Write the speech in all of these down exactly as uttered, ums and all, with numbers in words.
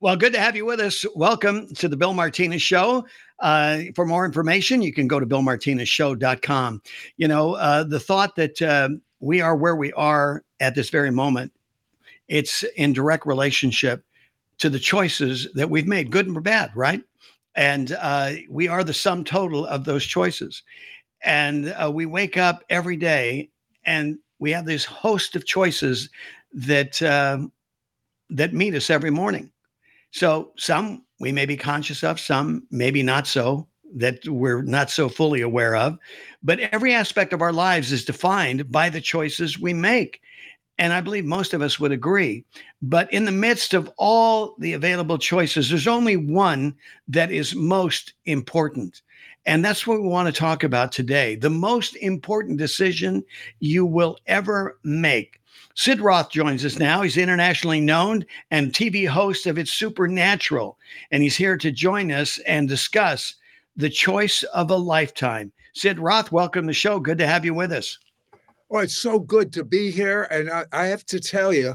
Well, good to have you with us. Welcome to the Bill Martinez Show. Uh, for more information, you can go to Bill Martinez Show dot com. You know, uh, the thought that uh, we are where we are at this very moment, it's in direct relationship to the choices that we've made, good and bad, right? And uh, we are the sum total of those choices. And uh, we wake up every day and we have this host of choices that uh, that meet us every morning. So some we may be conscious of, some maybe not so, that we're not so fully aware of. But every aspect of our lives is defined by the choices we make. And I believe most of us would agree. But in the midst of all the available choices, there's only one that is most important. And that's what we want to talk about today. The most important decision you will ever make. Sid Roth joins us now. He's internationally known and T V host of It's Supernatural. And he's here to join us and discuss the choice of a lifetime. Sid Roth, welcome to the show. Good to have you with us. Oh, it's so good to be here. And I, I have to tell you,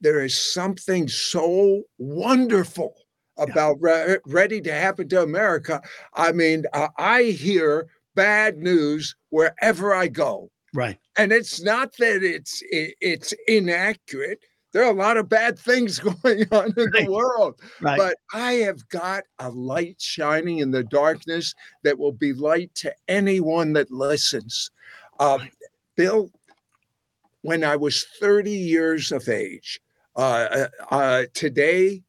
there is something so wonderful about re- ready to happen to America. I mean, uh, I hear bad news wherever I go. Right. And it's not that it's it's inaccurate. There are a lot of bad things going on in right. the world. Right. But I have got a light shining in the darkness that will be light to anyone that listens. Uh, right. Bill, when I was thirty years of age, uh, uh, today,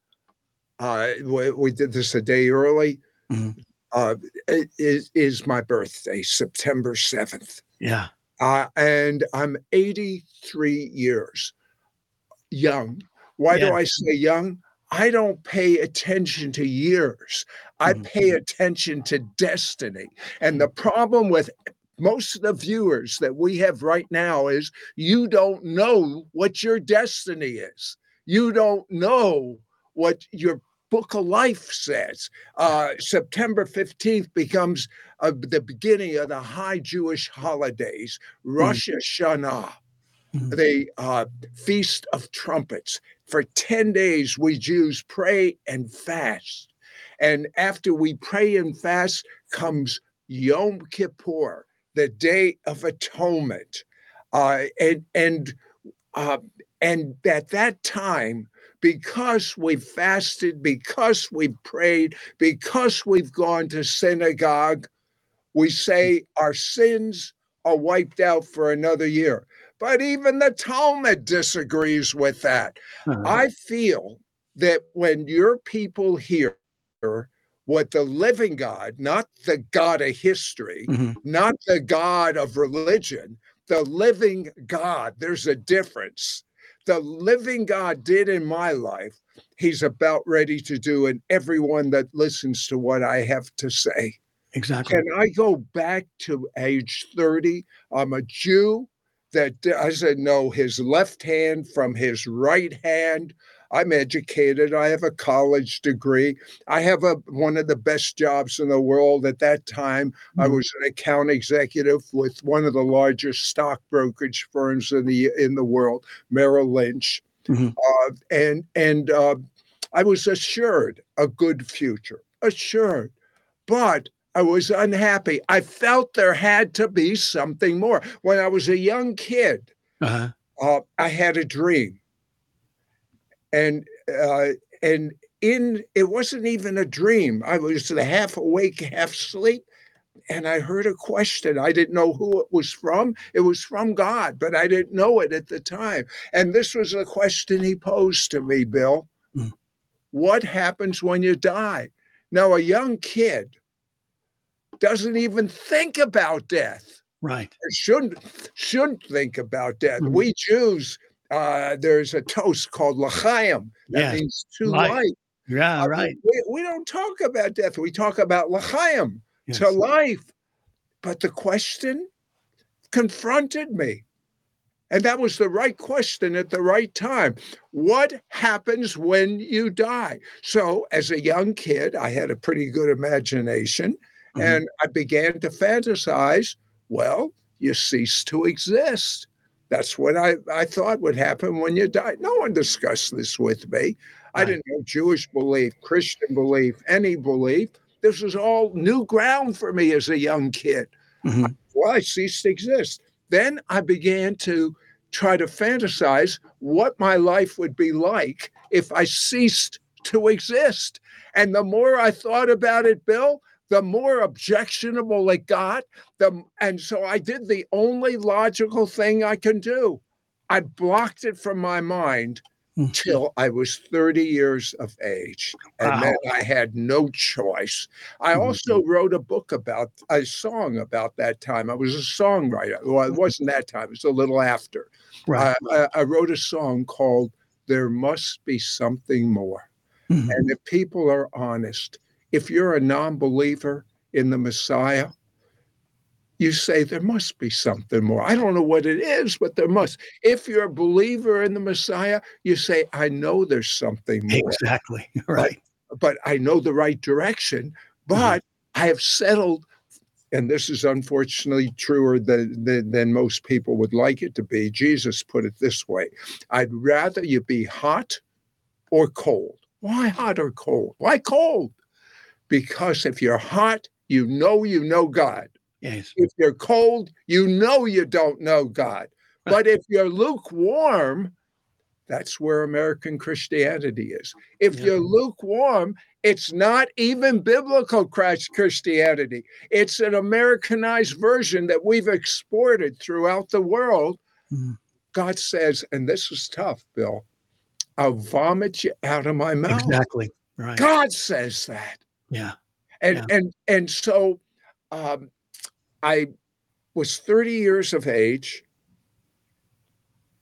uh, we, we did this a day early, mm-hmm. uh, is, is my birthday, September seventh. Yeah. Uh, and I'm eighty-three years young. Why yeah. do I say young? I don't pay attention to years. I mm-hmm. pay attention to destiny. And the problem with most of the viewers that we have right now is you don't know what your destiny is. You don't know what your Book of Life says. uh, September fifteenth becomes uh, the beginning of the high Jewish holidays, Rosh Hashanah, mm-hmm. the uh, Feast of Trumpets. For ten days, we Jews pray and fast. And after we pray and fast comes Yom Kippur, the Day of Atonement. Uh, and, and, uh, and at that time, because we've fasted, because we've prayed, because we've gone to synagogue, we say our sins are wiped out for another year. But even the Talmud disagrees with that. Uh-huh. I feel that when your people hear what the living God, not the God of history, mm-hmm. not the God of religion, the living God, there's a difference. The living God did in my life, he's about ready to do in everyone that listens to what I have to say. Exactly. Can I go back to age thirty? I'm a Jew that doesn't know his left hand from his right hand. I'm educated. I have a college degree. I have a, one of the best jobs in the world. At that time, mm-hmm. I was an account executive with one of the largest stock brokerage firms in the in the world, Merrill Lynch. Mm-hmm. Uh, and and uh, I was assured a good future, assured. But I was unhappy. I felt there had to be something more. When I was a young kid, uh-huh. uh, I had a dream. And uh, and in it wasn't even a dream. I was half awake, half asleep, and I heard a question. I didn't know who it was from. It was from God, but I didn't know it at the time. And this was the question he posed to me, Bill. Mm. What happens when you die? Now, a young kid doesn't even think about death. Right. Shouldn't, shouldn't think about death. Mm. We Jews... Uh, there's a toast called L'chaim. That yeah. means to life. life. Yeah, I right. mean, we, we don't talk about death. We talk about L'chaim, yes. to life. But the question confronted me. And that was the right question at the right time. What happens when you die? So as a young kid, I had a pretty good imagination. Mm-hmm. And I began to fantasize, well, you cease to exist. That's what I, I thought would happen when you die. No one discussed this with me. Right. I didn't know Jewish belief, Christian belief, any belief. This was all new ground for me as a young kid. Mm-hmm. Well, I ceased to exist. Then I began to try to fantasize what my life would be like if I ceased to exist. And the more I thought about it, Bill, the more objectionable it got. The, and so I did the only logical thing I can do. I blocked it from my mind mm-hmm. till I was thirty years of age. And wow. then I had no choice. I mm-hmm. also wrote a book about, a song about that time. I was a songwriter. Well, it wasn't that time. It was a little after. Right. Uh, I, I wrote a song called There Must Be Something More. Mm-hmm. And if people are honest, if you're a non-believer in the Messiah, you say there must be something more. I don't know what it is, but there must. If you're a believer in the Messiah, you say, I know there's something more. Exactly. Right. But, but I know the right direction. But mm-hmm. I have settled, and this is unfortunately truer than, than, than most people would like it to be. Jesus put it this way. I'd rather you be hot or cold. Why hot or cold? Why cold? Because if you're hot, you know you know God. Yes. If you're cold, you know you don't know God. Right. But if you're lukewarm, that's where American Christianity is. If yeah. you're lukewarm, it's not even biblical Christianity. It's an Americanized version that we've exported throughout the world. Mm-hmm. God says, and this is tough, Bill, I'll vomit you out of my mouth. Exactly. Right. God says that. Yeah. And yeah. and and so um, I was thirty years of age,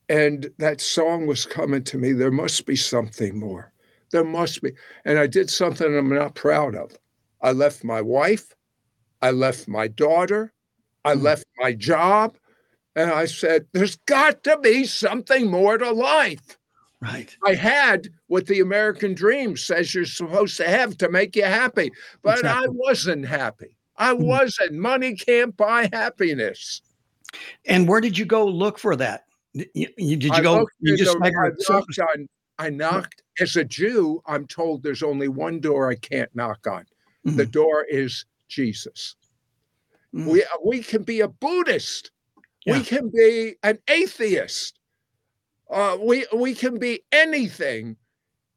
and that song was coming to me. There must be something more. There must be. And I did something I'm not proud of. I left my wife. I left my daughter. I mm-hmm. left my job. And I said, there's got to be something more to life. Right. I had what the American dream says you're supposed to have to make you happy. But exactly. I wasn't happy. I wasn't. Money can't buy happiness. And where did you go look for that? Did you, did you go? You just the, I, knocked on, I knocked. As a Jew, I'm told there's only one door I can't knock on. Mm-hmm. The door is Jesus. Mm-hmm. We, we can be a Buddhist. Yeah. We can be an atheist. Uh, we we can be anything,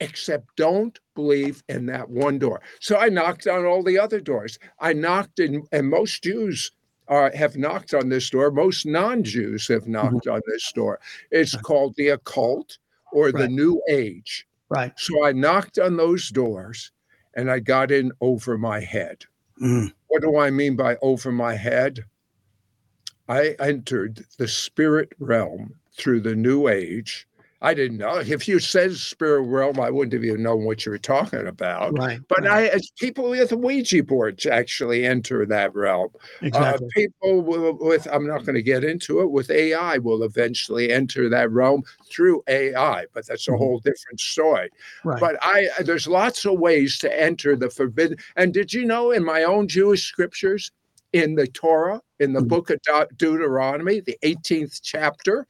except don't believe in that one door. So I knocked on all the other doors. I knocked in, and most Jews uh, have knocked on this door. Most non-Jews have knocked on this door. It's right. called the occult or right. the New Age. Right. So I knocked on those doors, and I got in over my head. Mm. What do I mean by over my head? I entered the spirit realm through the New Age, I didn't know. If you said spirit realm, I wouldn't have even known what you were talking about. Right. But right. I, as people with Ouija boards actually enter that realm. Exactly. Uh, people will, with, I'm not going to get into it, with A I will eventually enter that realm through A I, but that's a mm-hmm. whole different story. Right. But I, there's lots of ways to enter the forbidden. And did you know in my own Jewish scriptures, in the Torah, in the mm-hmm. book of De- Deuteronomy, the eighteenth chapter,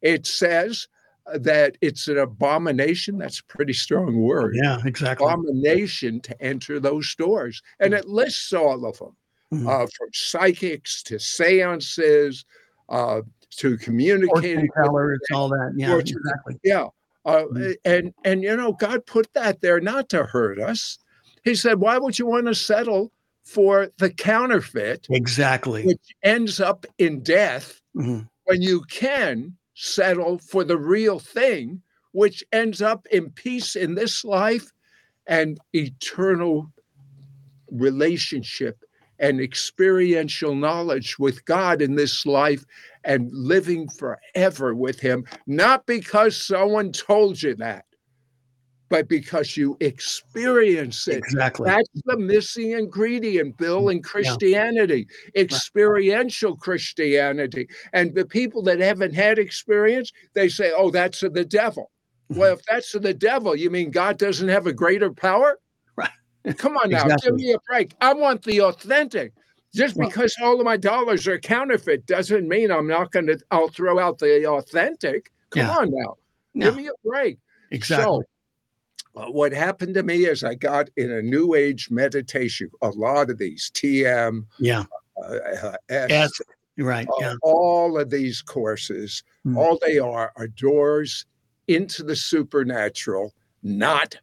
it says that it's an abomination. That's a pretty strong word. Yeah, exactly. Abomination to enter those doors. And mm-hmm. it lists all of them, mm-hmm. uh, from psychics to seances, uh, to communicating. Tellers, all that. Yeah, fortune. Exactly. Yeah. Uh, mm-hmm. and, and, you know, God put that there not to hurt us. He said, why would you want to settle for the counterfeit? Exactly. Which ends up in death mm-hmm. when you can settle for the real thing, which ends up in peace in this life and eternal relationship and experiential knowledge with God in this life and living forever with him, not because someone told you that, but because you experience it. Exactly. That's the missing ingredient, Bill, in Christianity, yeah. experiential Christianity. And the people that haven't had experience, they say, oh, that's of the devil. Mm-hmm. Well, if that's of the devil, you mean God doesn't have a greater power? Right. Come on now, exactly. give me a break. I want the authentic. Just well, because all of my dollars are counterfeit doesn't mean I'm not going to, I'll throw out the authentic. Come yeah. on now, no. give me a break. Exactly. So, what happened to me is I got in a New Age meditation, a lot of these T M, yeah, uh, S, S, right, uh, yeah. all of these courses, mm. all they are are doors into the supernatural, not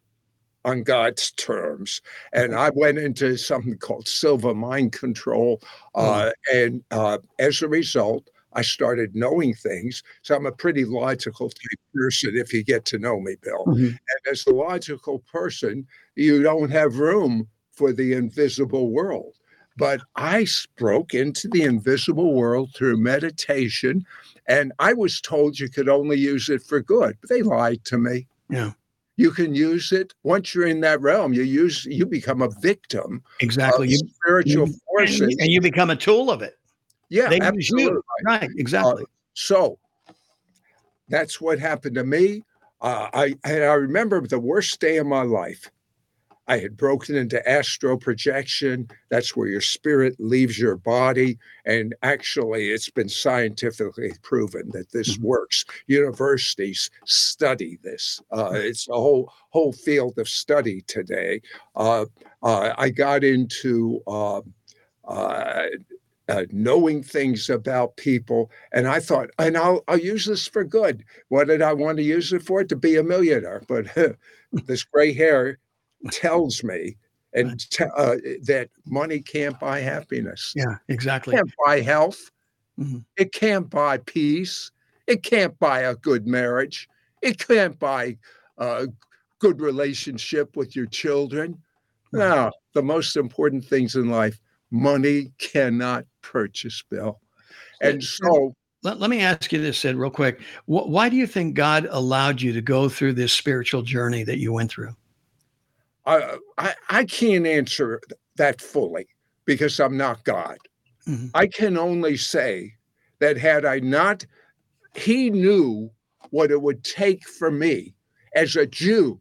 on God's terms. And I went into something called Silva mind control, uh, mm. and uh, as a result, I started knowing things. So I'm a pretty logical type person, if you get to know me, Bill. Mm-hmm. And as a logical person, you don't have room for the invisible world. But I broke into the invisible world through meditation, and I was told you could only use it for good. But they lied to me. Yeah. You can use it once you're in that realm. You use, you become a victim. Exactly. Of you, spiritual you, forces, and you, and you become a tool of it. Yeah, they absolutely. Right. right, exactly. Uh, so that's what happened to me. Uh, I and I remember the worst day of my life. I had broken into astral projection. That's where your spirit leaves your body. And actually, it's been scientifically proven that this works. Universities study this. Uh, it's a whole whole field of study today. Uh, uh, I got into... Uh, uh, Uh, knowing things about people. And I thought, and I'll, I'll use this for good. What did I want to use it for? To be a millionaire. But uh, this gray hair tells me and te- uh, that money can't buy happiness. Yeah, exactly. It can't buy health. Mm-hmm. It can't buy peace. It can't buy a good marriage. It can't buy a good relationship with your children. No, the most important things in life, money cannot purchase, Bill. And so let, let me ask you this, Sid, real quick. Wh- why do you think God allowed you to go through this spiritual journey that you went through? I I, I can't answer that fully because I'm not God. Mm-hmm. I can only say that had I not, he knew what it would take for me as a Jew,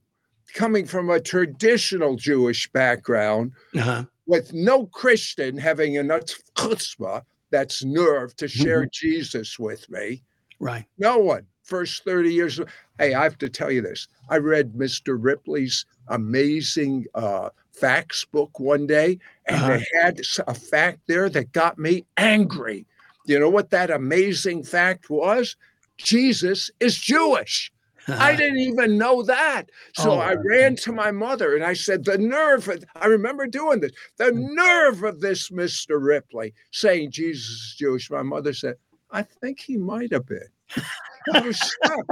coming from a traditional Jewish background, uh-huh. with no Christian having enough chutzpah, that's nerve, to share mm-hmm. Jesus with me. Right. No one. First thirty years. Hey, I have to tell you this. I read Mister Ripley's amazing uh, facts book one day, and uh-huh. it had a fact there that got me angry. You know what that amazing fact was? Jesus is Jewish. I didn't even know that. So oh, I ran to my mother and I said, the nerve, of, I remember doing this, the nerve of this Mister Ripley saying Jesus is Jewish. My mother said, I think he might have been. I was shocked.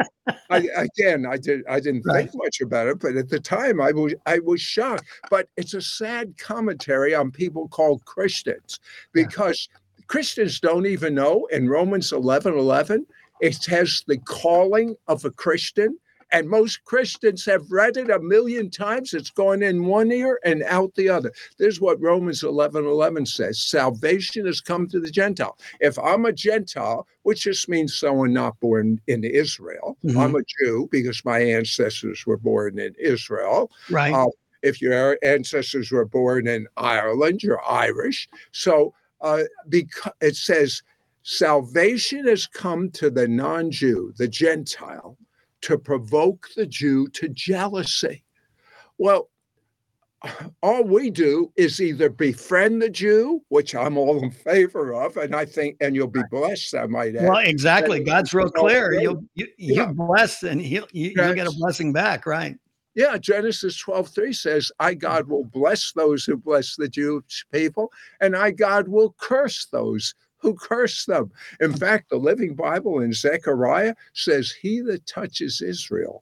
I, again, I, did, I didn't right. think much about it, but at the time I was, I was shocked. But it's a sad commentary on people called Christians because yeah. Christians don't even know in Romans eleven eleven It has the calling of a Christian. And most Christians have read it a million times. It's gone in one ear and out the other. This is what Romans eleven eleven says. Salvation has come to the Gentile. If I'm a Gentile, which just means someone not born in Israel. Mm-hmm. I'm a Jew because my ancestors were born in Israel. Right. Uh, if your ancestors were born in Ireland, you're Irish. So uh, because it says salvation has come to the non-Jew, the Gentile, to provoke the Jew to jealousy. Well, all we do is either befriend the Jew, which I'm all in favor of, and I think, and you'll be blessed, I might add. Well, exactly. And God's real clear. You'll, you you yeah. bless and he'll, you, you'll get a blessing back, right? Yeah, Genesis twelve three says, I, God, will bless those who bless the Jewish people, and I, God, will curse those who curse them. In fact, the Living Bible in Zechariah says, he that touches Israel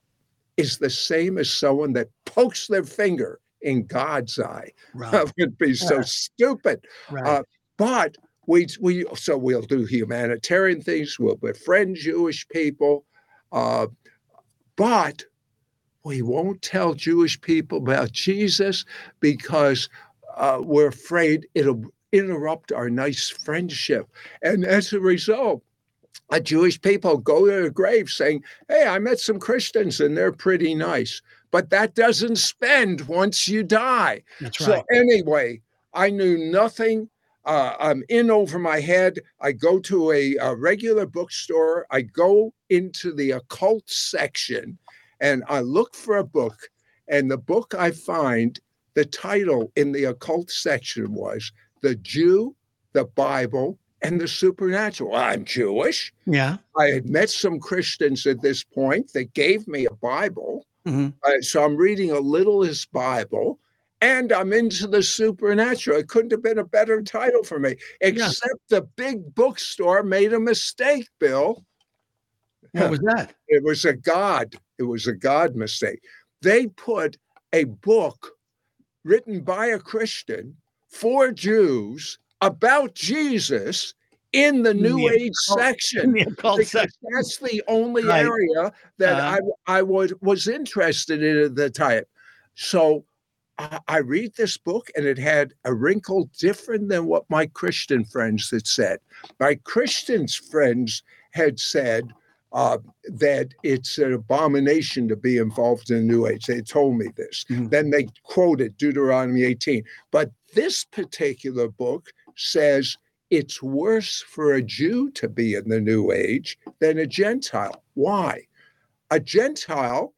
is the same as someone that pokes their finger in God's eye. Right. That would be yeah. so stupid. Right. Uh, but we, we, so we'll do humanitarian things, we'll befriend Jewish people, uh, but we won't tell Jewish people about Jesus because uh, we're afraid it'll interrupt our nice friendship. And as a result, a Jewish people go to the grave saying, hey, I met some Christians and they're pretty nice. But that doesn't spend once you die. That's right. So anyway, I knew nothing. Uh, I'm in over my head. I go to a, a regular bookstore. I go into the occult section and I look for a book. And the book I find, the title in the occult section was The Jew, the Bible, and the Supernatural. I'm Jewish. Yeah. I had met some Christians at this point that gave me a Bible. Mm-hmm. Uh, so I'm reading a little of his Bible, and I'm into the supernatural. It couldn't have been a better title for me, except yeah. the big bookstore made a mistake, Bill. What was that? It was a God. It was a God mistake. They put a book written by a Christian for Jews about Jesus in the New the Age occult, section. The occult section. That's the only right. area that uh, I I would, was interested in at the time. So I, I read this book and it had a wrinkle different than what my Christian friends had said. My Christian friends had said uh, that it's an abomination to be involved in the New Age. They told me this. Mm-hmm. Then they quoted Deuteronomy eighteen. But this particular book says it's worse for a Jew to be in the New Age than a Gentile. Why? A Gentile,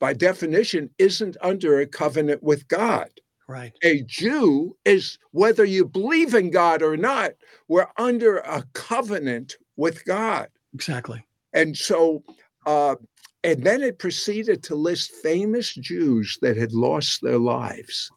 by definition, isn't under a covenant with God. Right. A Jew is, whether you believe in God or not, we're under a covenant with God. Exactly. And so, uh, and then it proceeded to list famous Jews that had lost their lives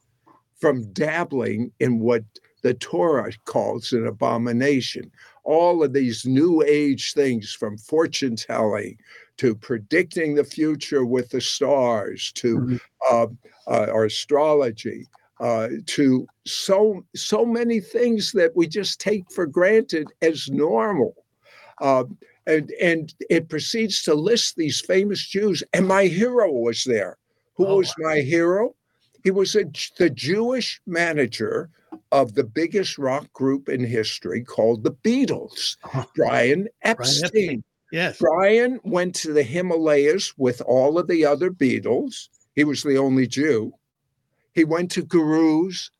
from dabbling in what the Torah calls an abomination. All of these New Age things, from fortune telling to predicting the future with the stars, to mm-hmm. uh, uh, or astrology, uh, to so so many things that we just take for granted as normal. Uh, and and it proceeds to list these famous Jews. And my hero was there. Who oh, was my hero? He was a, the Jewish manager of the biggest rock group in history called The Beatles, Brian Epstein. Brian Epstein. Yes. Brian went to the Himalayas with all of the other Beatles. He was the only Jew. He went to gurus.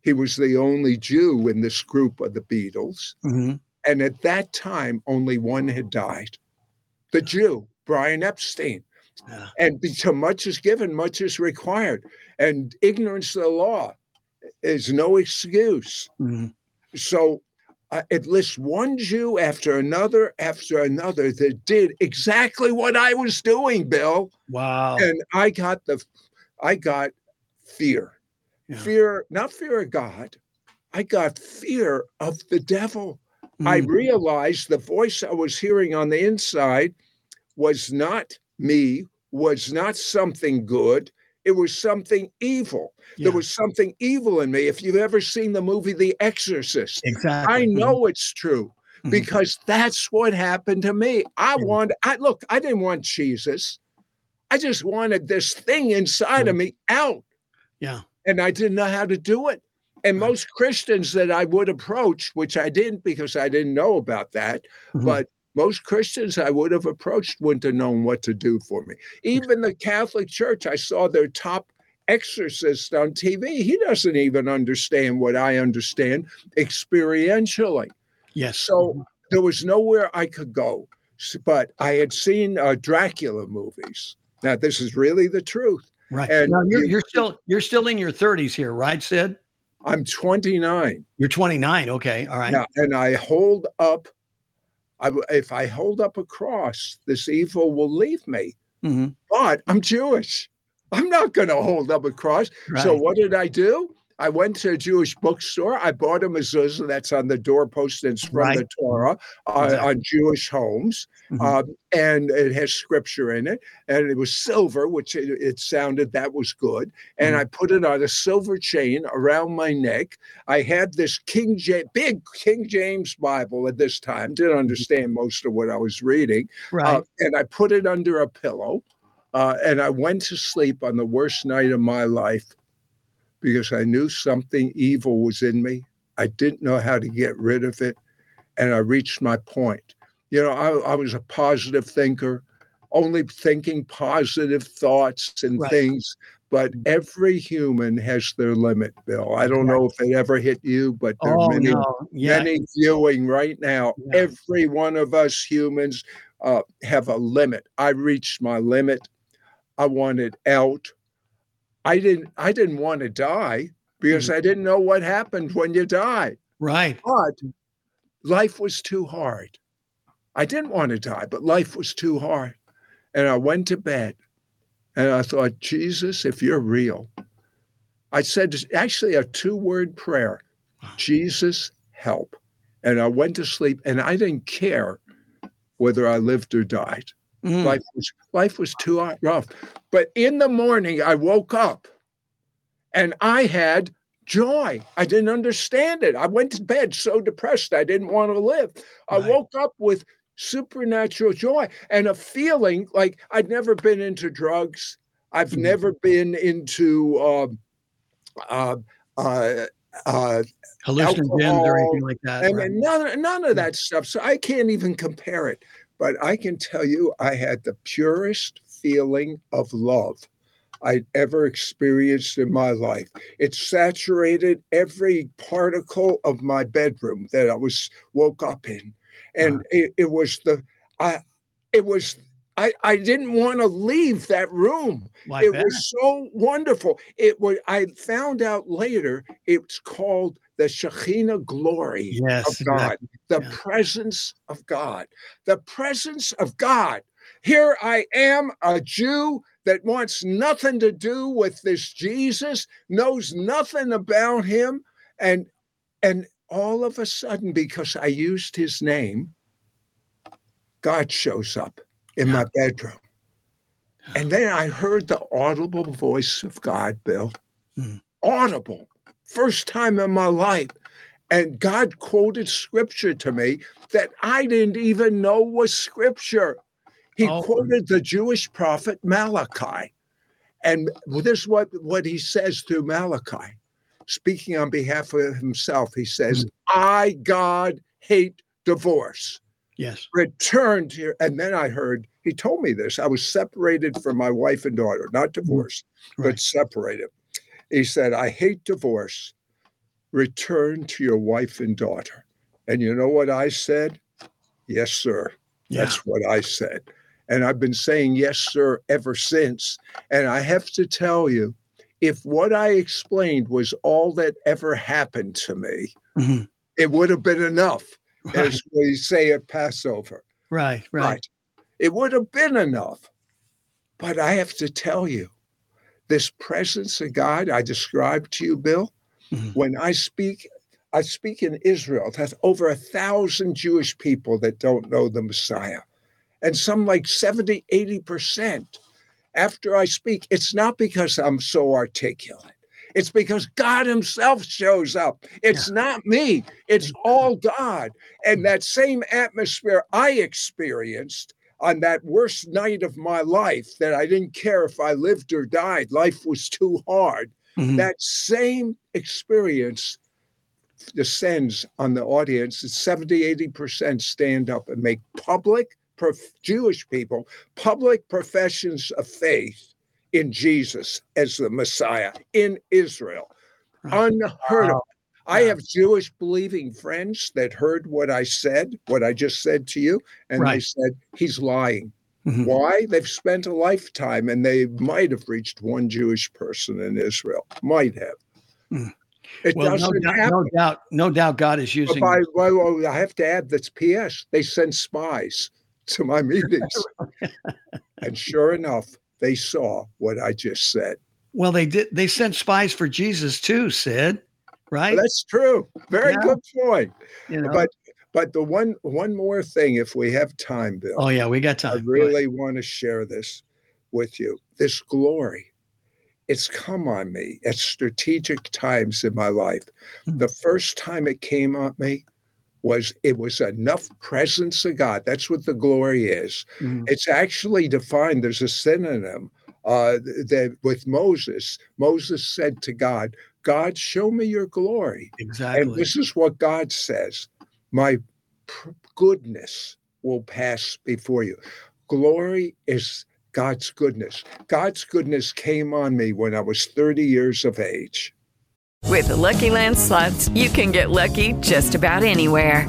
He was the only Jew in this group of the Beatles. Mm-hmm. And at that time, only one had died. The Jew, Brian Epstein. Yeah. And so much is given, much is required. And ignorance of the law is no excuse. Mm-hmm. So uh, it lists one Jew after another, after another that did exactly what I was doing, Bill. Wow. And I got the, I got fear. Yeah. Fear, not fear of God. I got fear of the devil. Mm-hmm. I realized the voice I was hearing on the inside was not me, was not something good. It was something evil. Yeah. There was something evil in me. If you've ever seen the movie The Exorcist, exactly. I know it's true because that's what happened to me. I wanted, I look, I didn't want Jesus. I just wanted this thing inside of me out. Yeah. And I didn't know how to do it. And most Christians that I would approach, which I didn't because I didn't know about that, mm-hmm. but most Christians I would have approached wouldn't have known what to do for me. Even the Catholic Church, I saw their top exorcist on T V. He doesn't even understand what I understand experientially. Yes. So there was nowhere I could go. But I had seen uh, Dracula movies. Now, this is really the truth. Right. And now you're, you're still you're still in your thirties here, right, Sid? I'm twenty-nine. You're twenty-nine. Okay. All right. Now, and I hold up. I, if I hold up a cross, this evil will leave me. Mm-hmm. But I'm Jewish. I'm not going to hold up a cross. Right. So what did I do? I went to a Jewish bookstore. I bought a mezuzah that's on the doorpost and from right. the Torah uh, exactly. on Jewish homes. Mm-hmm. Um, and it has scripture in it. And it was silver, which it, it sounded that was good. And mm-hmm. I put it on a silver chain around my neck. I had this King James, big King James Bible at this time. Didn't understand most of what I was reading. Right. Uh, and I put it under a pillow. Uh, and I went to sleep on the worst night of my life, because I knew something evil was in me. I didn't know how to get rid of it. And I reached my point. You know, I, I was a positive thinker, only thinking positive thoughts and right. things. But every human has their limit, Bill. I don't yeah. know if it ever hit you, but there oh, are many, no. yeah. many viewing right now. Yeah. Every one of us humans uh, have a limit. I reached my limit. I wanted out. I didn't I didn't want to die because mm-hmm. I didn't know what happened when you die. Right. But life was too hard. I didn't want to die, but life was too hard. And I went to bed and I thought, Jesus, if you're real. I said actually a two-word prayer, Jesus, help. And I went to sleep and I didn't care whether I lived or died. Mm. Life was life was too rough. But in the morning, I woke up and I had joy. I didn't understand it. I went to bed so depressed I didn't want to live. Right. I woke up with supernatural joy and a feeling like I'd never been into drugs. I've mm-hmm. never been into uh, uh, uh, uh, hallucinogens or anything like that. And right. none, none of that stuff. So I can't even compare it. But I can tell you, I had the purest feeling of love I'd ever experienced in my life. It saturated every particle of my bedroom that I was woke up in. And wow. it, it was the, I, it was, I, I didn't want to leave that room. Like it that. was so wonderful. It was, I found out later, it's called the Shekhinah glory yes, of God, exactly. the yeah. presence of God, the presence of God. Here I am, a Jew that wants nothing to do with this Jesus, knows nothing about him. And, and all of a sudden, because I used his name, God shows up in yeah. my bedroom. Yeah. And then I heard the audible voice of God, Bill, mm. audible. First time in my life. And God quoted scripture to me that I didn't even know was scripture. He oh. quoted the Jewish prophet Malachi. And this is what, what he says through Malachi. Speaking on behalf of himself, he says, mm-hmm. I, God, hate divorce. Yes. Return to your, and then I heard, he told me this, I was separated from my wife and daughter, not divorced, mm-hmm. right. but separated. He said, I hate divorce. Return to your wife and daughter. And you know what I said? Yes, sir. Yeah. That's what I said. And I've been saying yes, sir, ever since. And I have to tell you, if what I explained was all that ever happened to me, mm-hmm. it would have been enough, right. as we say at Passover. Right, right. Right. It would have been enough. But I have to tell you, this presence of God I described to you, Bill, mm-hmm. when I speak, I speak in Israel. That's over a thousand Jewish people that don't know the Messiah. And some like seventy, eighty percent after I speak, it's not because I'm so articulate. It's because God himself shows up. It's yeah. not me. It's all God. And that same atmosphere I experienced on that worst night of my life, that I didn't care if I lived or died, life was too hard. Mm-hmm. That same experience descends on the audience. It's seventy, eighty percent stand up and make public, prof- Jewish people, public professions of faith in Jesus as the Messiah in Israel. Right. Unheard wow. of. I have Jewish believing friends that heard what I said, what I just said to you, and right. they said, he's lying. Mm-hmm. Why? They've spent a lifetime, and they might have reached one Jewish person in Israel. Might have. Mm. It well, doesn't no, happen. No doubt, no doubt God is using... By, well, I have to add, that's P S. They send spies to my meetings. And sure enough, they saw what I just said. Well, they did. They sent spies for Jesus too, Sid. Right? That's true. Very yeah. good point. You know. But but the one one more thing, if we have time, Bill. Oh, yeah, we got time. I really want to share this with you. This glory, it's come on me at strategic times in my life. Mm-hmm. The first time it came on me was it was enough presence of God. That's what the glory is. Mm-hmm. It's actually defined. There's a synonym uh, that with Moses. Moses said to God, God, show me your glory. Exactly. And this is what God says. My pr- goodness will pass before you. Glory is God's goodness. God's goodness came on me when I was thirty years of age. With the Lucky Land Slots, you can get lucky just about anywhere.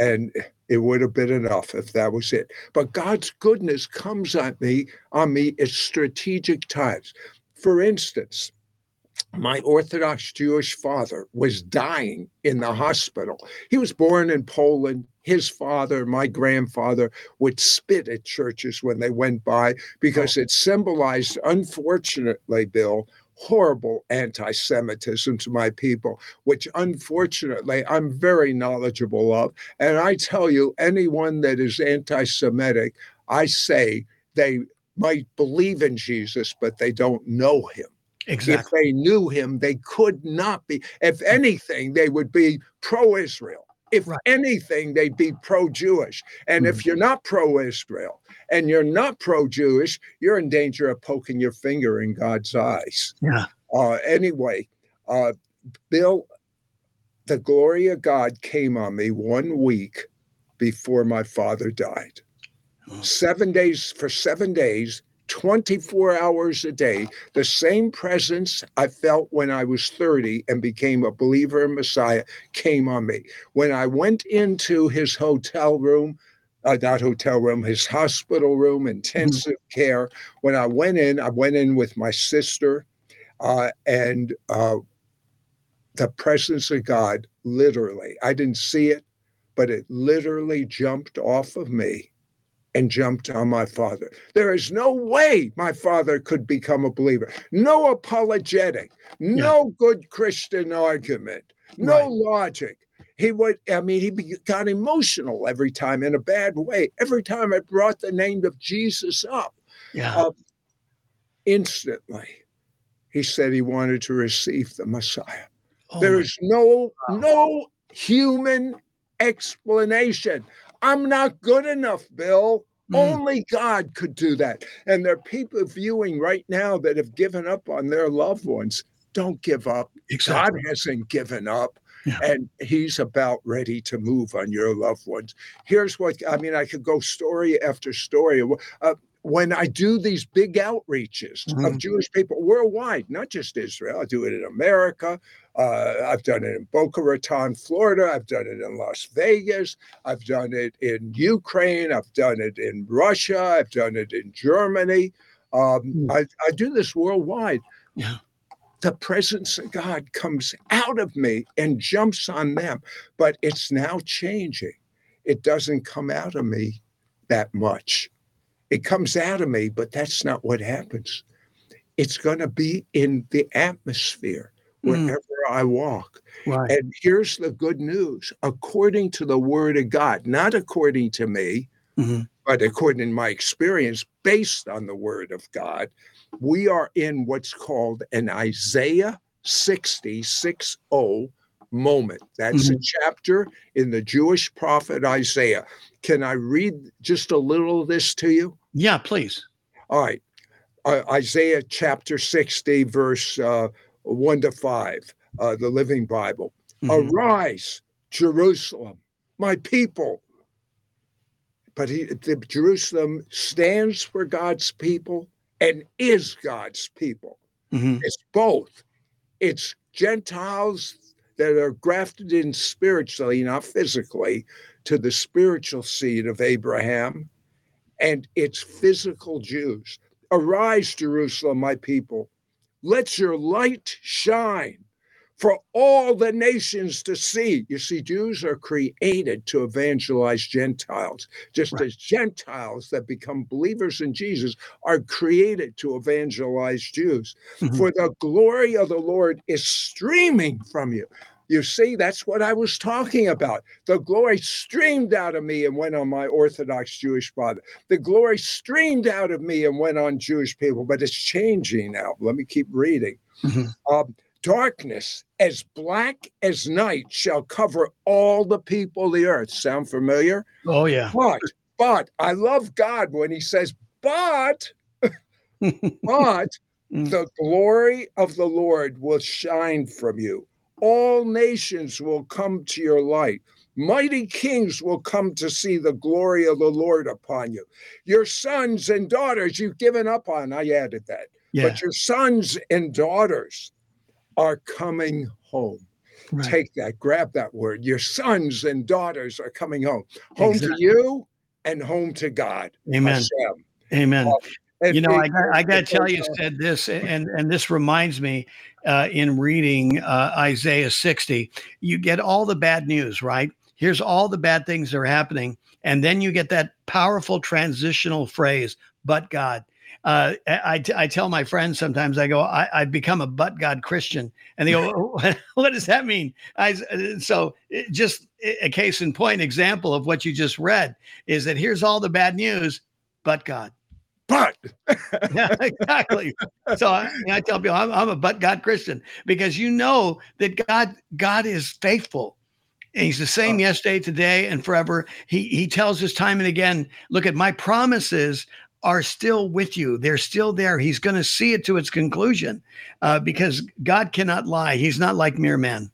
And it would have been enough if that was it. But God's goodness comes at me, on me at strategic times. For instance, my Orthodox Jewish father was dying in the hospital. He was born in Poland. His father, my grandfather, would spit at churches when they went by because it symbolized, unfortunately, Bill, horrible anti-Semitism to my people, which unfortunately I'm very knowledgeable of. And I tell you, anyone that is anti-Semitic, I say they might believe in Jesus, but they don't know him. Exactly. If they knew him, they could not be. If anything, they would be pro-Israel. If right. anything, they'd be pro-Jewish. And mm-hmm. if you're not pro-Israel and you're not pro-Jewish, you're in danger of poking your finger in God's eyes. Yeah. Uh, anyway, uh, Bill, the glory of God came on me one week before my father died. Oh. Seven days, for seven days, twenty-four hours a day, the same presence I felt when I was thirty and became a believer in Messiah came on me. When I went into his hotel room, uh, not hotel room, his hospital room, intensive mm-hmm. care, when I went in, I went in with my sister, uh, and uh, the presence of God literally, I didn't see it, but it literally jumped off of me and jumped on my father. There is no way my father could become a believer. No apologetic, no yeah. good Christian argument, no right. logic. He would, I mean, he got emotional every time in a bad way. Every time I brought the name of Jesus up, yeah. uh, instantly, he said he wanted to receive the Messiah. Oh there is no, God. no human explanation. I'm not good enough, Bill. Mm. Only God could do that. And there are people viewing right now that have given up on their loved ones. Don't give up. Exactly. God hasn't given up. Yeah. And he's about ready to move on your loved ones. Here's what, I mean, I could go story after story. Uh, when I do these big outreaches mm-hmm. of Jewish people worldwide, not just Israel, I do it in America. Uh, I've done it in Boca Raton, Florida. I've done it in Las Vegas. I've done it in Ukraine. I've done it in Russia. I've done it in Germany. Um, mm. I, I do this worldwide. Yeah. the presence of God comes out of me and jumps on them, but it's now changing. It doesn't come out of me that much. It comes out of me, but that's not what happens. It's going to be in the atmosphere wherever mm. I walk. Right. And here's the good news. According to the word of God, not according to me, mm-hmm. but according to my experience, based on the word of God, we are in what's called an Isaiah sixty, six oh moment. That's mm-hmm. a chapter in the Jewish prophet Isaiah. Can I read just a little of this to you? Yeah, please. All right. Uh, Isaiah chapter sixty, verse uh, one to five, uh, the Living Bible. Mm-hmm. Arise, Jerusalem, my people. But he, the Jerusalem stands for God's people and is God's people. Mm-hmm. It's both. It's Gentiles that are grafted in spiritually, not physically, to the spiritual seed of Abraham, and it's physical Jews. Arise, Jerusalem, my people. Let your light shine for all the nations to see. You see, Jews are created to evangelize Gentiles, just right. as Gentiles that become believers in Jesus are created to evangelize Jews. Mm-hmm. For the glory of the Lord is streaming from you. You see, that's what I was talking about. The glory streamed out of me and went on my Orthodox Jewish father. The glory streamed out of me and went on Jewish people, but it's changing now. Let me keep reading. Mm-hmm. Um, Darkness as black as night shall cover all the people of the earth. Sound familiar? Oh, yeah. But, but I love God when he says, but, but the glory of the Lord will shine from you. All nations will come to your light. Mighty kings will come to see the glory of the Lord upon you. Your sons and daughters you've given up on. I added that. Yeah. But your sons and daughters are coming home. Right. Take that, grab that word. Your sons and daughters are coming home. Home exactly. to you and home to God. Amen. Hashem. Amen. Uh, you know, I, I got to tell you, said this, and, and this reminds me uh, in reading uh, Isaiah sixty, you get all the bad news, right? Here's all the bad things that are happening. And then you get that powerful transitional phrase, but God. Uh, I, I tell my friends sometimes, I go, I, I've become a but God Christian. And they go, what does that mean? I, so just a case in point example of what you just read is that here's all the bad news, but God. But yeah, exactly. So I, I tell people I'm, I'm a but God Christian because you know that God, God is faithful. And he's the same yesterday, today, and forever. He, he tells us time and again, look at my promises are still with you. They're still there. He's going to see it to its conclusion uh, because God cannot lie. He's not like mere man.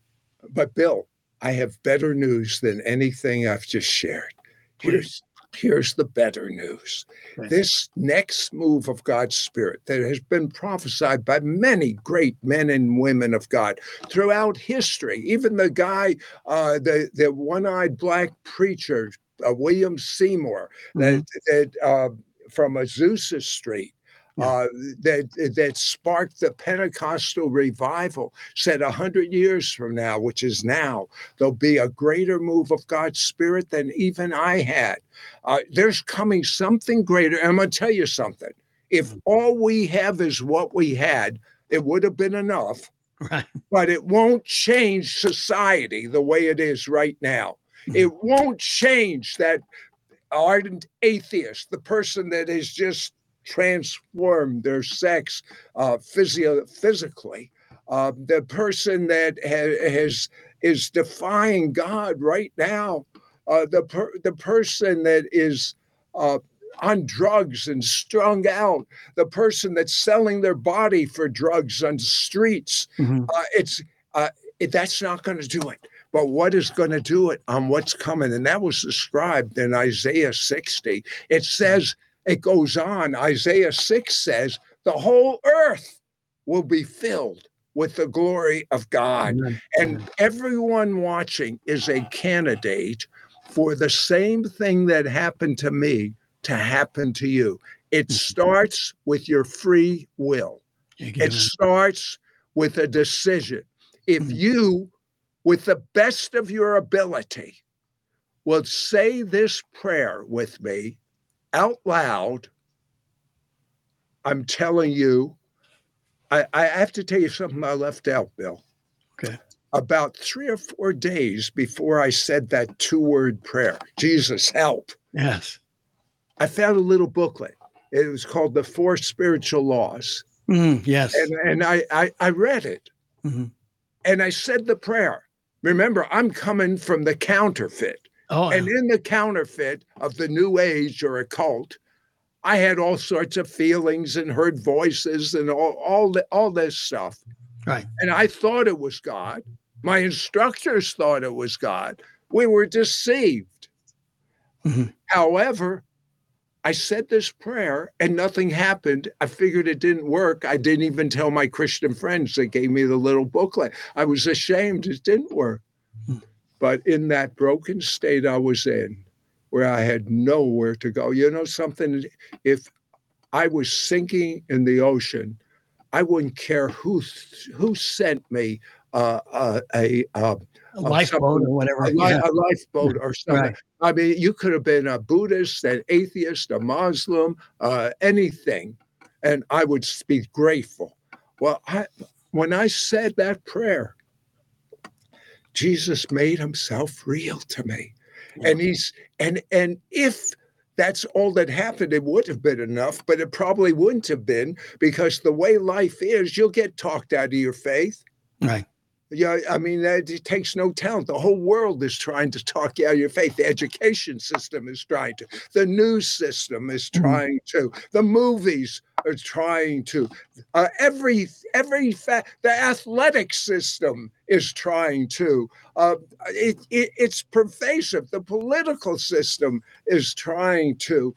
But Bill, I have better news than anything I've just shared. Here's, here's the better news. Right. This next move of God's Spirit that has been prophesied by many great men and women of God throughout history, even the guy, uh, the, the one-eyed black preacher, uh, William Seymour, mm-hmm. that, that uh, from Azusa Street, uh, that that sparked the Pentecostal revival, said one hundred years from now, which is now, there'll be a greater move of God's Spirit than even I had. Uh, there's coming something greater. And I'm going to tell you something. If all we have is what we had, it would have been enough, right. But it won't change society the way it is right now. Mm-hmm. It won't change that ardent atheist, the person that has just transformed their sex uh, physio- physically, uh, the person that ha- has is defying God right now, uh, the per- the person that is uh, on drugs and strung out, the person that's selling their body for drugs on streets. Mm-hmm. Uh, it's uh, it, that's not going to do it. But what is going to do it on what's coming? And that was described in Isaiah sixty. It says, it goes on, Isaiah six says, the whole earth will be filled with the glory of God. Amen. And everyone watching is a candidate for the same thing that happened to me to happen to you. It starts with your free will. It starts with a decision. If you, with the best of your ability, will say this prayer with me out loud, I'm telling you, I, I have to tell you something I left out, Bill. Okay. About three or four days before I said that two-word prayer, Jesus, help. Yes. I found a little booklet. It was called The Four Spiritual Laws. Mm, yes. And, and I, I, I read it. Mm-hmm. And I said the prayer. Remember, I'm coming from the counterfeit. Oh, and yeah. In the counterfeit of the New Age or occult, I had all sorts of feelings and heard voices and all all, the, all this stuff. Right. And I thought it was God. My instructors thought it was God. We were deceived. Mm-hmm. However, I said this prayer and nothing happened. I figured it didn't work. I didn't even tell my Christian friends that gave me the little booklet. I was ashamed it didn't work. But in that broken state I was in, where I had nowhere to go, you know something, if I was sinking in the ocean, I wouldn't care who who sent me uh, uh, a, uh, a lifeboat or whatever. A, li- yeah. a lifeboat or something. Right. I mean, you could have been a Buddhist, an atheist, a Muslim, uh, anything, and I would be grateful. Well, I, when I said that prayer, Jesus made himself real to me. Wow. And he's and and if that's all that happened, it would have been enough, but it probably wouldn't have been, because the way life is, you'll get talked out of your faith. Right. Yeah, I mean, it takes no talent. The whole world is trying to talk you out of your faith. The education system is trying to. The news system is trying to. The movies are trying to. Uh, every every fa- the athletic system is trying to. Uh, it, it it's pervasive. The political system is trying to.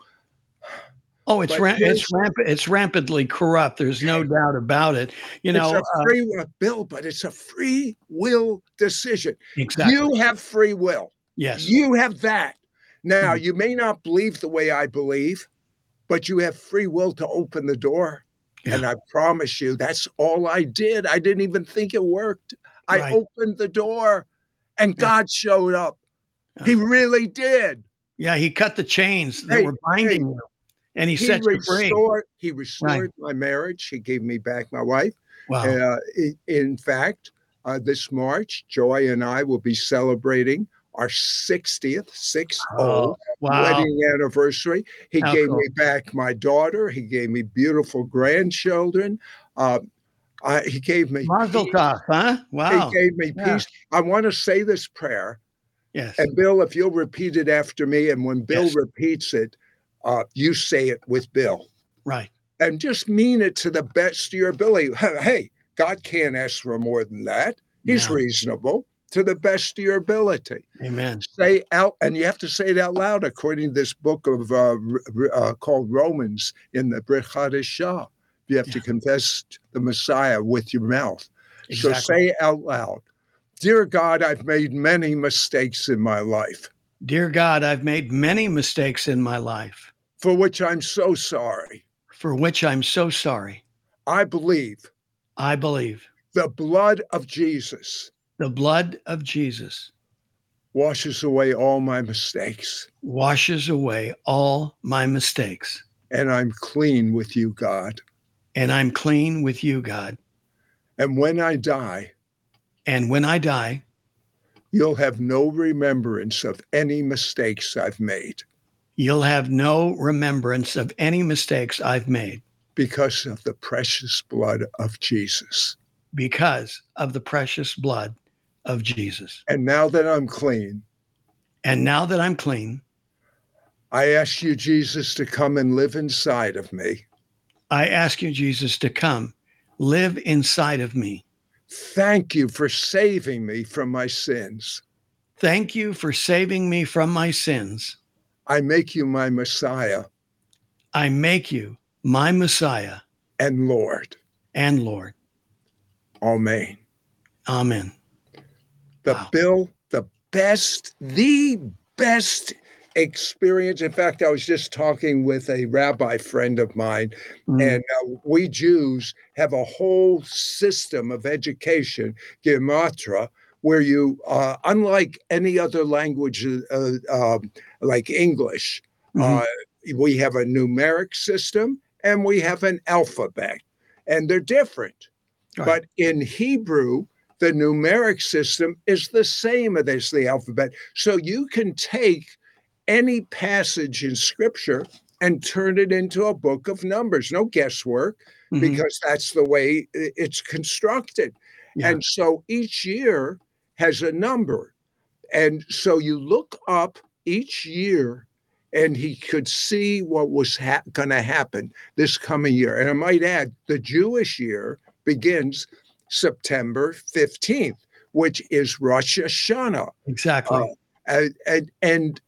Oh, it's ra- it's rampant. It's rampantly corrupt. There's no doubt about it. You know, it's a free will, uh, Bill, but it's a free will decision. Exactly. You have free will. Yes. You have that. Now, mm-hmm. You may not believe the way I believe, but you have free will to open the door. Yeah. And I promise you, that's all I did. I didn't even think it worked. I right. opened the door, and yeah. God showed up. Yeah. He really did. Yeah, he cut the chains that hey, were binding hey. you. And he, he set you free. He restored right. my marriage. He gave me back my wife. Wow. Uh, in, in fact, uh, this March, Joy and I will be celebrating our sixtieth, six oh, wow. wedding anniversary. He How gave cool. me back my daughter. He gave me beautiful grandchildren. Uh, I, he gave me Mazel peace. Tov, huh? Wow. He gave me yeah. peace. I want to say this prayer. Yes. And Bill, if you'll repeat it after me, and when Bill yes. repeats it, Uh, you say it with Bill. Right. And just mean it to the best of your ability. Hey, God can't ask for more than that. He's no. reasonable to the best of your ability. Amen. Say out, and you have to say it out loud according to this book of uh, uh, called Romans in the Brit Chadashah. You have yeah. to confess the Messiah with your mouth. Exactly. So say out loud, dear God, I've made many mistakes in my life. Dear God, I've made many mistakes in my life. For which I'm so sorry. For which I'm so sorry. I believe. I believe. The blood of Jesus. The blood of Jesus. Washes away all my mistakes. Washes away all my mistakes. And I'm clean with you, God. And I'm clean with you, God. And when I die. And when I die. You'll have no remembrance of any mistakes I've made. You'll have no remembrance of any mistakes I've made. Because of the precious blood of Jesus. Because of the precious blood of Jesus. And now that I'm clean. And now that I'm clean. I ask you, Jesus, to come and live inside of me. I ask you, Jesus, to come, live inside of me. Thank you for saving me from my sins. Thank you for saving me from my sins. I make you my Messiah. I make you my Messiah. And Lord. And Lord. Amen. Amen. The wow. Bill, the best, the best experience. In fact, I was just talking with a rabbi friend of mine, mm-hmm. and uh, we Jews have a whole system of education, Gematria, where you, uh, unlike any other language, uh, uh, like English, mm-hmm. uh, we have a numeric system and we have an alphabet, and they're different. Right. But in Hebrew, the numeric system is the same as the alphabet. So you can take any passage in Scripture and turn it into a book of numbers. No guesswork, mm-hmm. because that's the way it's constructed. Yeah. And so each year has a number. And so you look up each year, and he could see what was ha- going to happen this coming year. And I might add, the Jewish year begins September fifteenth, which is Rosh Hashanah. Exactly. Uh, and, and, and,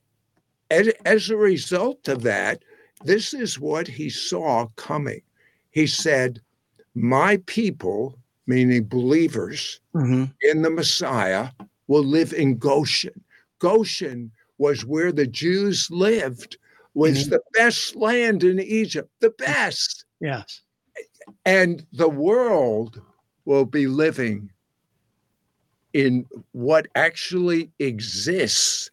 and as a result of that, this is what he saw coming. He said, my people, meaning believers mm-hmm. in the Messiah, will live in Goshen. Goshen was where the Jews lived, was mm-hmm. the best land in Egypt, the best. Yes. And the world will be living in what actually exists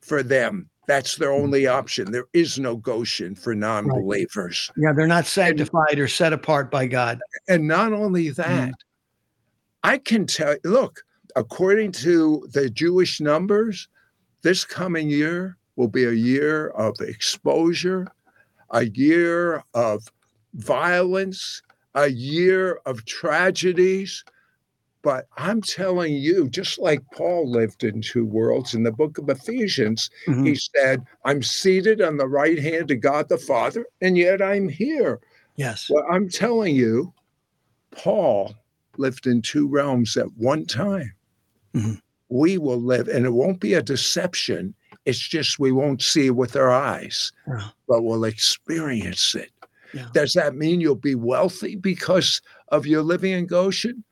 for them. That's their only option. There is no Goshen for non-believers. Right. Yeah, they're not sanctified and, or set apart by God. And not only that, mm. I can tell, look, according to the Jewish numbers, this coming year will be a year of exposure, a year of violence, a year of tragedies. But I'm telling you, just like Paul lived in two worlds in the book of Ephesians, mm-hmm. he said, I'm seated on the right hand of God the Father, and yet I'm here. Yes. Well, I'm telling you, Paul lived in two realms at one time. Mm-hmm. We will live, and it won't be a deception. It's just we won't see with our eyes, yeah. but we'll experience it. Yeah. Does that mean you'll be wealthy because of your living in Goshen?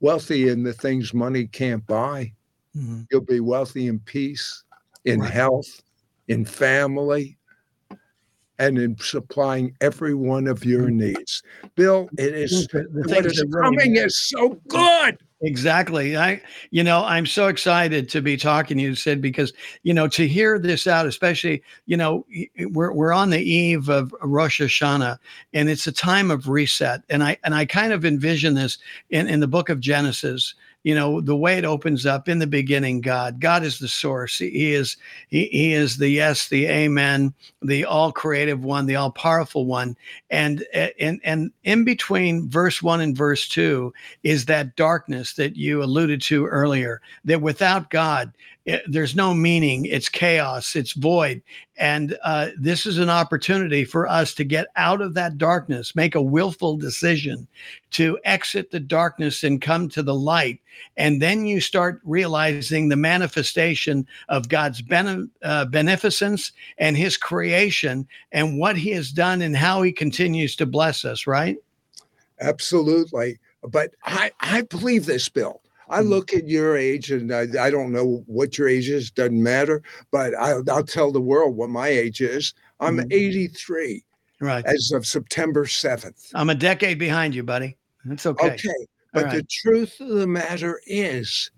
Wealthy in the things money can't buy. Mm-hmm. You'll be wealthy in peace, in right. health, in family, and in supplying every one of your needs. Bill, it is the, the what is coming really is so good. Exactly. I, you know, I'm so excited to be talking to you, Sid, because, you know, to hear this out, especially, you know, we're we're on the eve of Rosh Hashanah, and it's a time of reset. And I and I kind of envision this in, in the book of Genesis. You know, the way it opens up, in the beginning, God, God is the source. He, he is, he, he is the yes, the amen, the all creative one, the all powerful one. And, and, and in between verse one and verse two is that darkness that you alluded to earlier, that without God, it, there's no meaning. It's chaos. It's void. And uh, this is an opportunity for us to get out of that darkness, make a willful decision to exit the darkness and come to the light. And then you start realizing the manifestation of God's ben- uh, beneficence and his creation and what he has done and how he continues to bless us, right? Absolutely. But I, I believe this, Bill. I look at your age, and I, I don't know what your age is, doesn't matter, but I, I'll tell the world what my age is. I'm mm-hmm. eighty-three right. as of September seventh. I'm a decade behind you, buddy. That's okay. Okay, but right. the truth of the matter is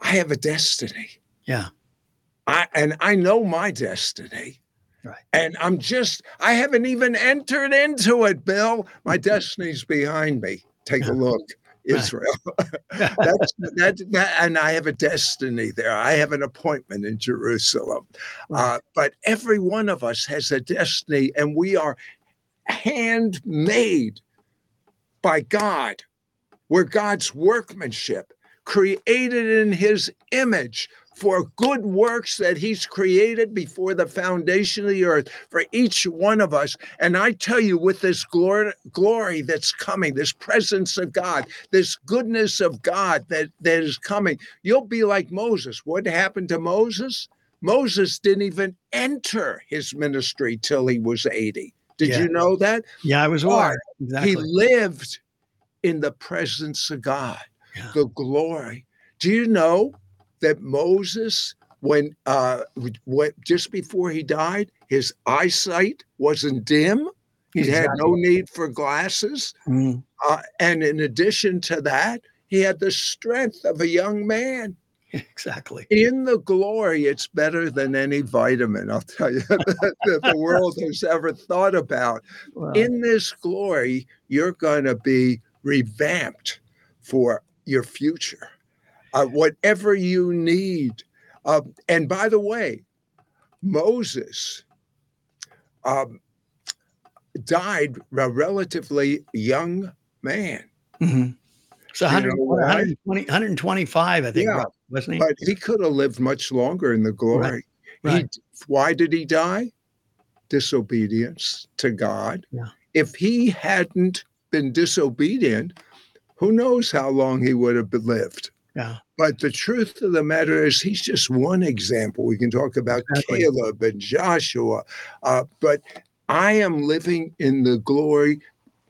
I have a destiny. Yeah. I And I know my destiny. Right. And I'm just, I haven't even entered into it, Bill. My destiny's behind me. Take a look. Israel. That's, that, that, and I have a destiny there. I have an appointment in Jerusalem. Uh, but every one of us has a destiny, and we are handmade by God. We're God's workmanship, created in his image for good works that he's created before the foundation of the earth for each one of us. And I tell you, with this glory, glory that's coming, this presence of God, this goodness of God that, that is coming, you'll be like Moses. What happened to Moses? Moses didn't even enter his ministry till he was eighty. Did yeah. you know that? Yeah, I was aware. Exactly. He lived in the presence of God, yeah. the glory. Do you know that Moses when uh, what, just before he died, his eyesight wasn't dim. He exactly. had no need for glasses. Mm. Uh, and in addition to that, he had the strength of a young man. Exactly. In the glory, it's better than any vitamin, I'll tell you, that, that the world has ever thought about. Wow. In this glory, you're going to be revamped for your future, uh, whatever you need. Uh, and by the way, Moses um, died a relatively young man. Mm-hmm. So one hundred, you know, one hundred twenty, one hundred twenty-five, I think, yeah, wasn't he? But he could have lived much longer in the glory. Right. Right. He, why did he die? Disobedience to God. Yeah. If he hadn't been disobedient, who knows how long he would have lived. Yeah. But the truth of the matter is, he's just one example. We can talk about exactly. Caleb and Joshua. Uh, but I am living in the glory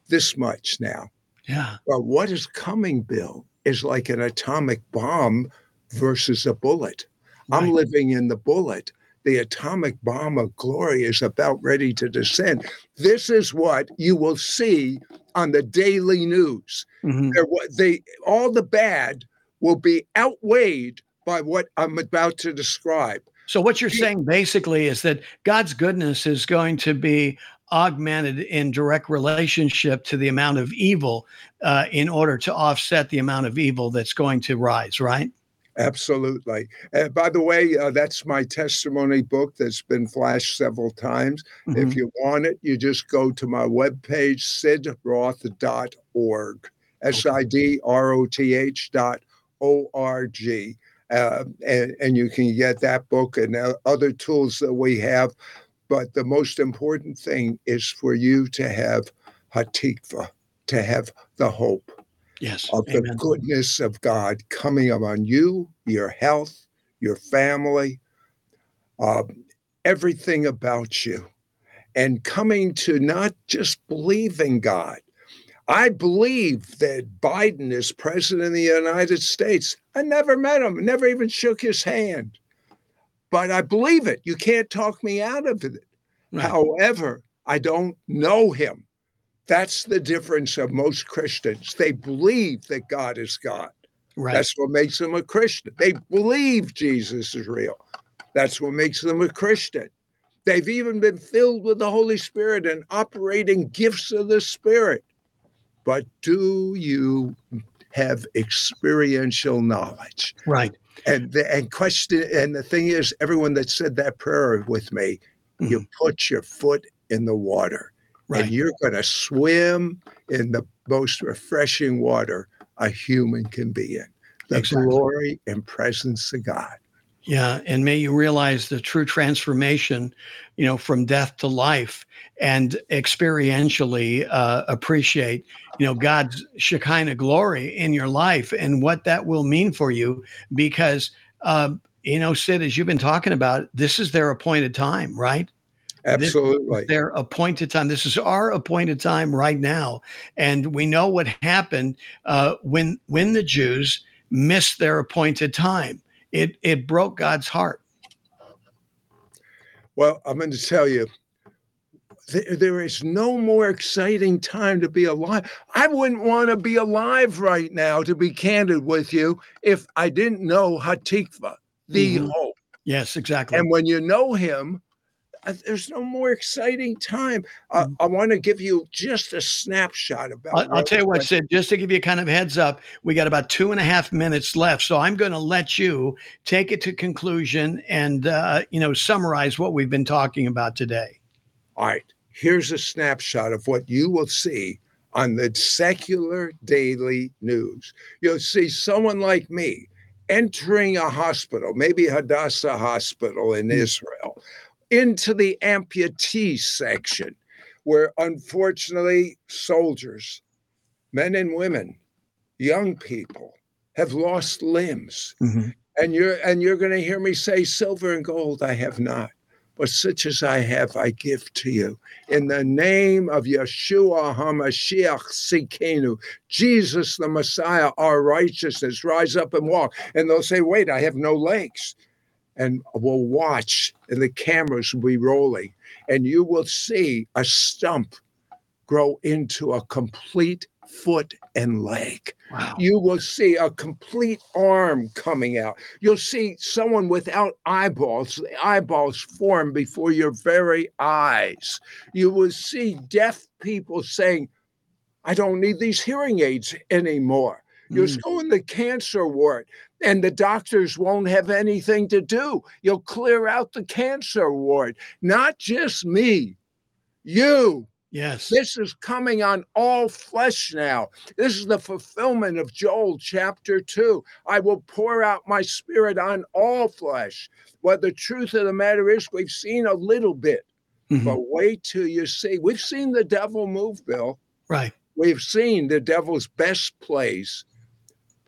this much now. Yeah. But what is coming, Bill, is like an atomic bomb versus a bullet. Right. I'm living in the bullet. The atomic bomb of glory is about ready to descend. This is what you will see on the daily news. Mm-hmm. There, they, all the bad will be outweighed by what I'm about to describe. So what you're saying basically is that God's goodness is going to be augmented in direct relationship to the amount of evil uh, in order to offset the amount of evil that's going to rise, right? Absolutely. Uh, by the way, uh, that's my testimony book that's been flashed several times. Mm-hmm. If you want it, you just go to my webpage, Sid Roth dot org, S I D R O T H dot O R G. Uh, and, and you can get that book and uh, other tools that we have. But the most important thing is for you to have Hatikva, to have the hope yes, of amen. the goodness of God coming upon you, your health, your family, uh, everything about you, and coming to not just believing God. I believe that Biden is president of the United States. I never met him, never even shook his hand. But I believe it. You can't talk me out of it. Right. However, I don't know him. That's the difference of most Christians. They believe that God is God. Right. That's what makes them a Christian. They believe Jesus is real. That's what makes them a Christian. They've even been filled with the Holy Spirit and operating gifts of the Spirit. But do you have experiential knowledge? Right. And the, and question and the thing is, everyone that said that prayer with me, mm-hmm. you put your foot in the water, right. and you're going to swim in the most refreshing water a human can be in, the exactly. glory and presence of God. Yeah, and may you realize the true transformation, you know, from death to life, and experientially uh, appreciate, you know, God's Shekinah glory in your life and what that will mean for you. Because, uh, you know, Sid, as you've been talking about, this is their appointed time, right? Absolutely. Their appointed time. This is our appointed time right now. And we know what happened uh, when when the Jews missed their appointed time. It it broke God's heart. Well, I'm going to tell you, th- there is no more exciting time to be alive. I wouldn't want to be alive right now, to be candid with you, if I didn't know Hatikva, the mm-hmm. hope. Yes, exactly. And when you know him, uh, there's no more exciting time. Uh, mm-hmm. I want to give you just a snapshot about I'll, I'll tell you what, Sid, just to give you kind of heads up, we got about two and a half minutes left. So I'm going to let you take it to conclusion and, uh, you know, summarize what we've been talking about today. All right. Here's a snapshot of what you will see on the secular daily news. You'll see someone like me entering a hospital, maybe Hadassah Hospital in mm-hmm. Israel, into the amputee section, where unfortunately soldiers, men and women, young people have lost limbs. Mm-hmm. And you're and you're going to hear me say, silver and gold I have not, but such as I have I give to you. In the name of Yeshua Hamashiach Sikenu, Jesus the Messiah, our righteousness, rise up and walk. And they'll say, wait, I have no legs. and will watch, and the cameras will be rolling, and you will see a stump grow into a complete foot and leg. Wow. You will see a complete arm coming out. You'll see someone without eyeballs. The eyeballs form before your very eyes. You will see deaf people saying, I don't need these hearing aids anymore. You'll mm. go in the cancer ward and the doctors won't have anything to do. You'll clear out the cancer ward. Not just me, you. Yes. This is coming on all flesh now. This is the fulfillment of Joel chapter two. I will pour out my spirit on all flesh. Well, the truth of the matter is we've seen a little bit, mm-hmm. but wait till you see. We've seen the devil move, Bill. Right. We've seen the devil's best plays,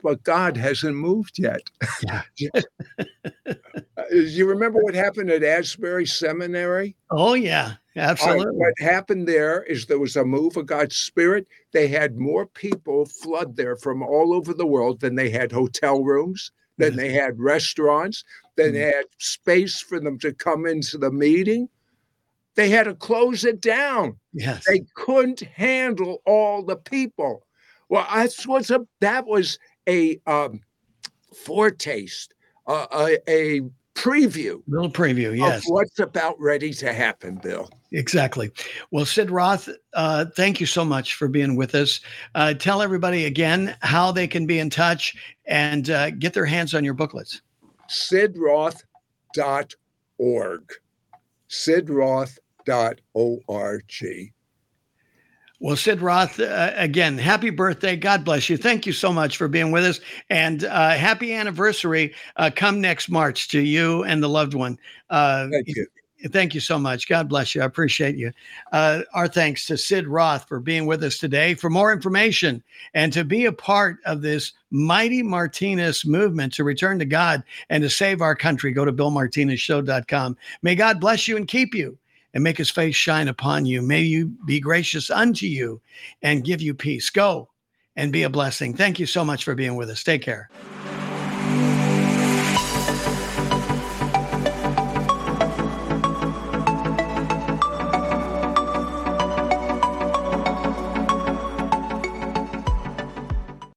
but God hasn't moved yet. Yeah. You remember what happened at Asbury Seminary? Oh, yeah. Absolutely. Right, what happened there is there was a move of God's spirit. They had more people flood there from all over the world than they had hotel rooms, than yeah. they had restaurants, than mm-hmm. they had space for them to come into the meeting. They had to close it down. Yes. They couldn't handle all the people. Well, that's what's a, that was a um, foretaste, uh, a, a preview. Little preview, yes. Of what's about ready to happen, Bill. Exactly. Well, Sid Roth, uh, thank you so much for being with us. Uh, tell everybody again how they can be in touch and uh, get their hands on your booklets. Sid Roth dot org. Sid Roth dot org. Well, Sid Roth, uh, again, happy birthday. God bless you. Thank you so much for being with us. And uh, happy anniversary uh, come next March to you and the loved one. Uh, thank you. Thank you so much. God bless you. I appreciate you. Uh, our thanks to Sid Roth for being with us today. For more information and to be a part of this mighty Martinez movement to return to God and to save our country, go to Bill Martinez Show dot com. May God bless you and keep you and make his face shine upon you. May you be gracious unto you and give you peace. Go and be a blessing. Thank you so much for being with us. Take care.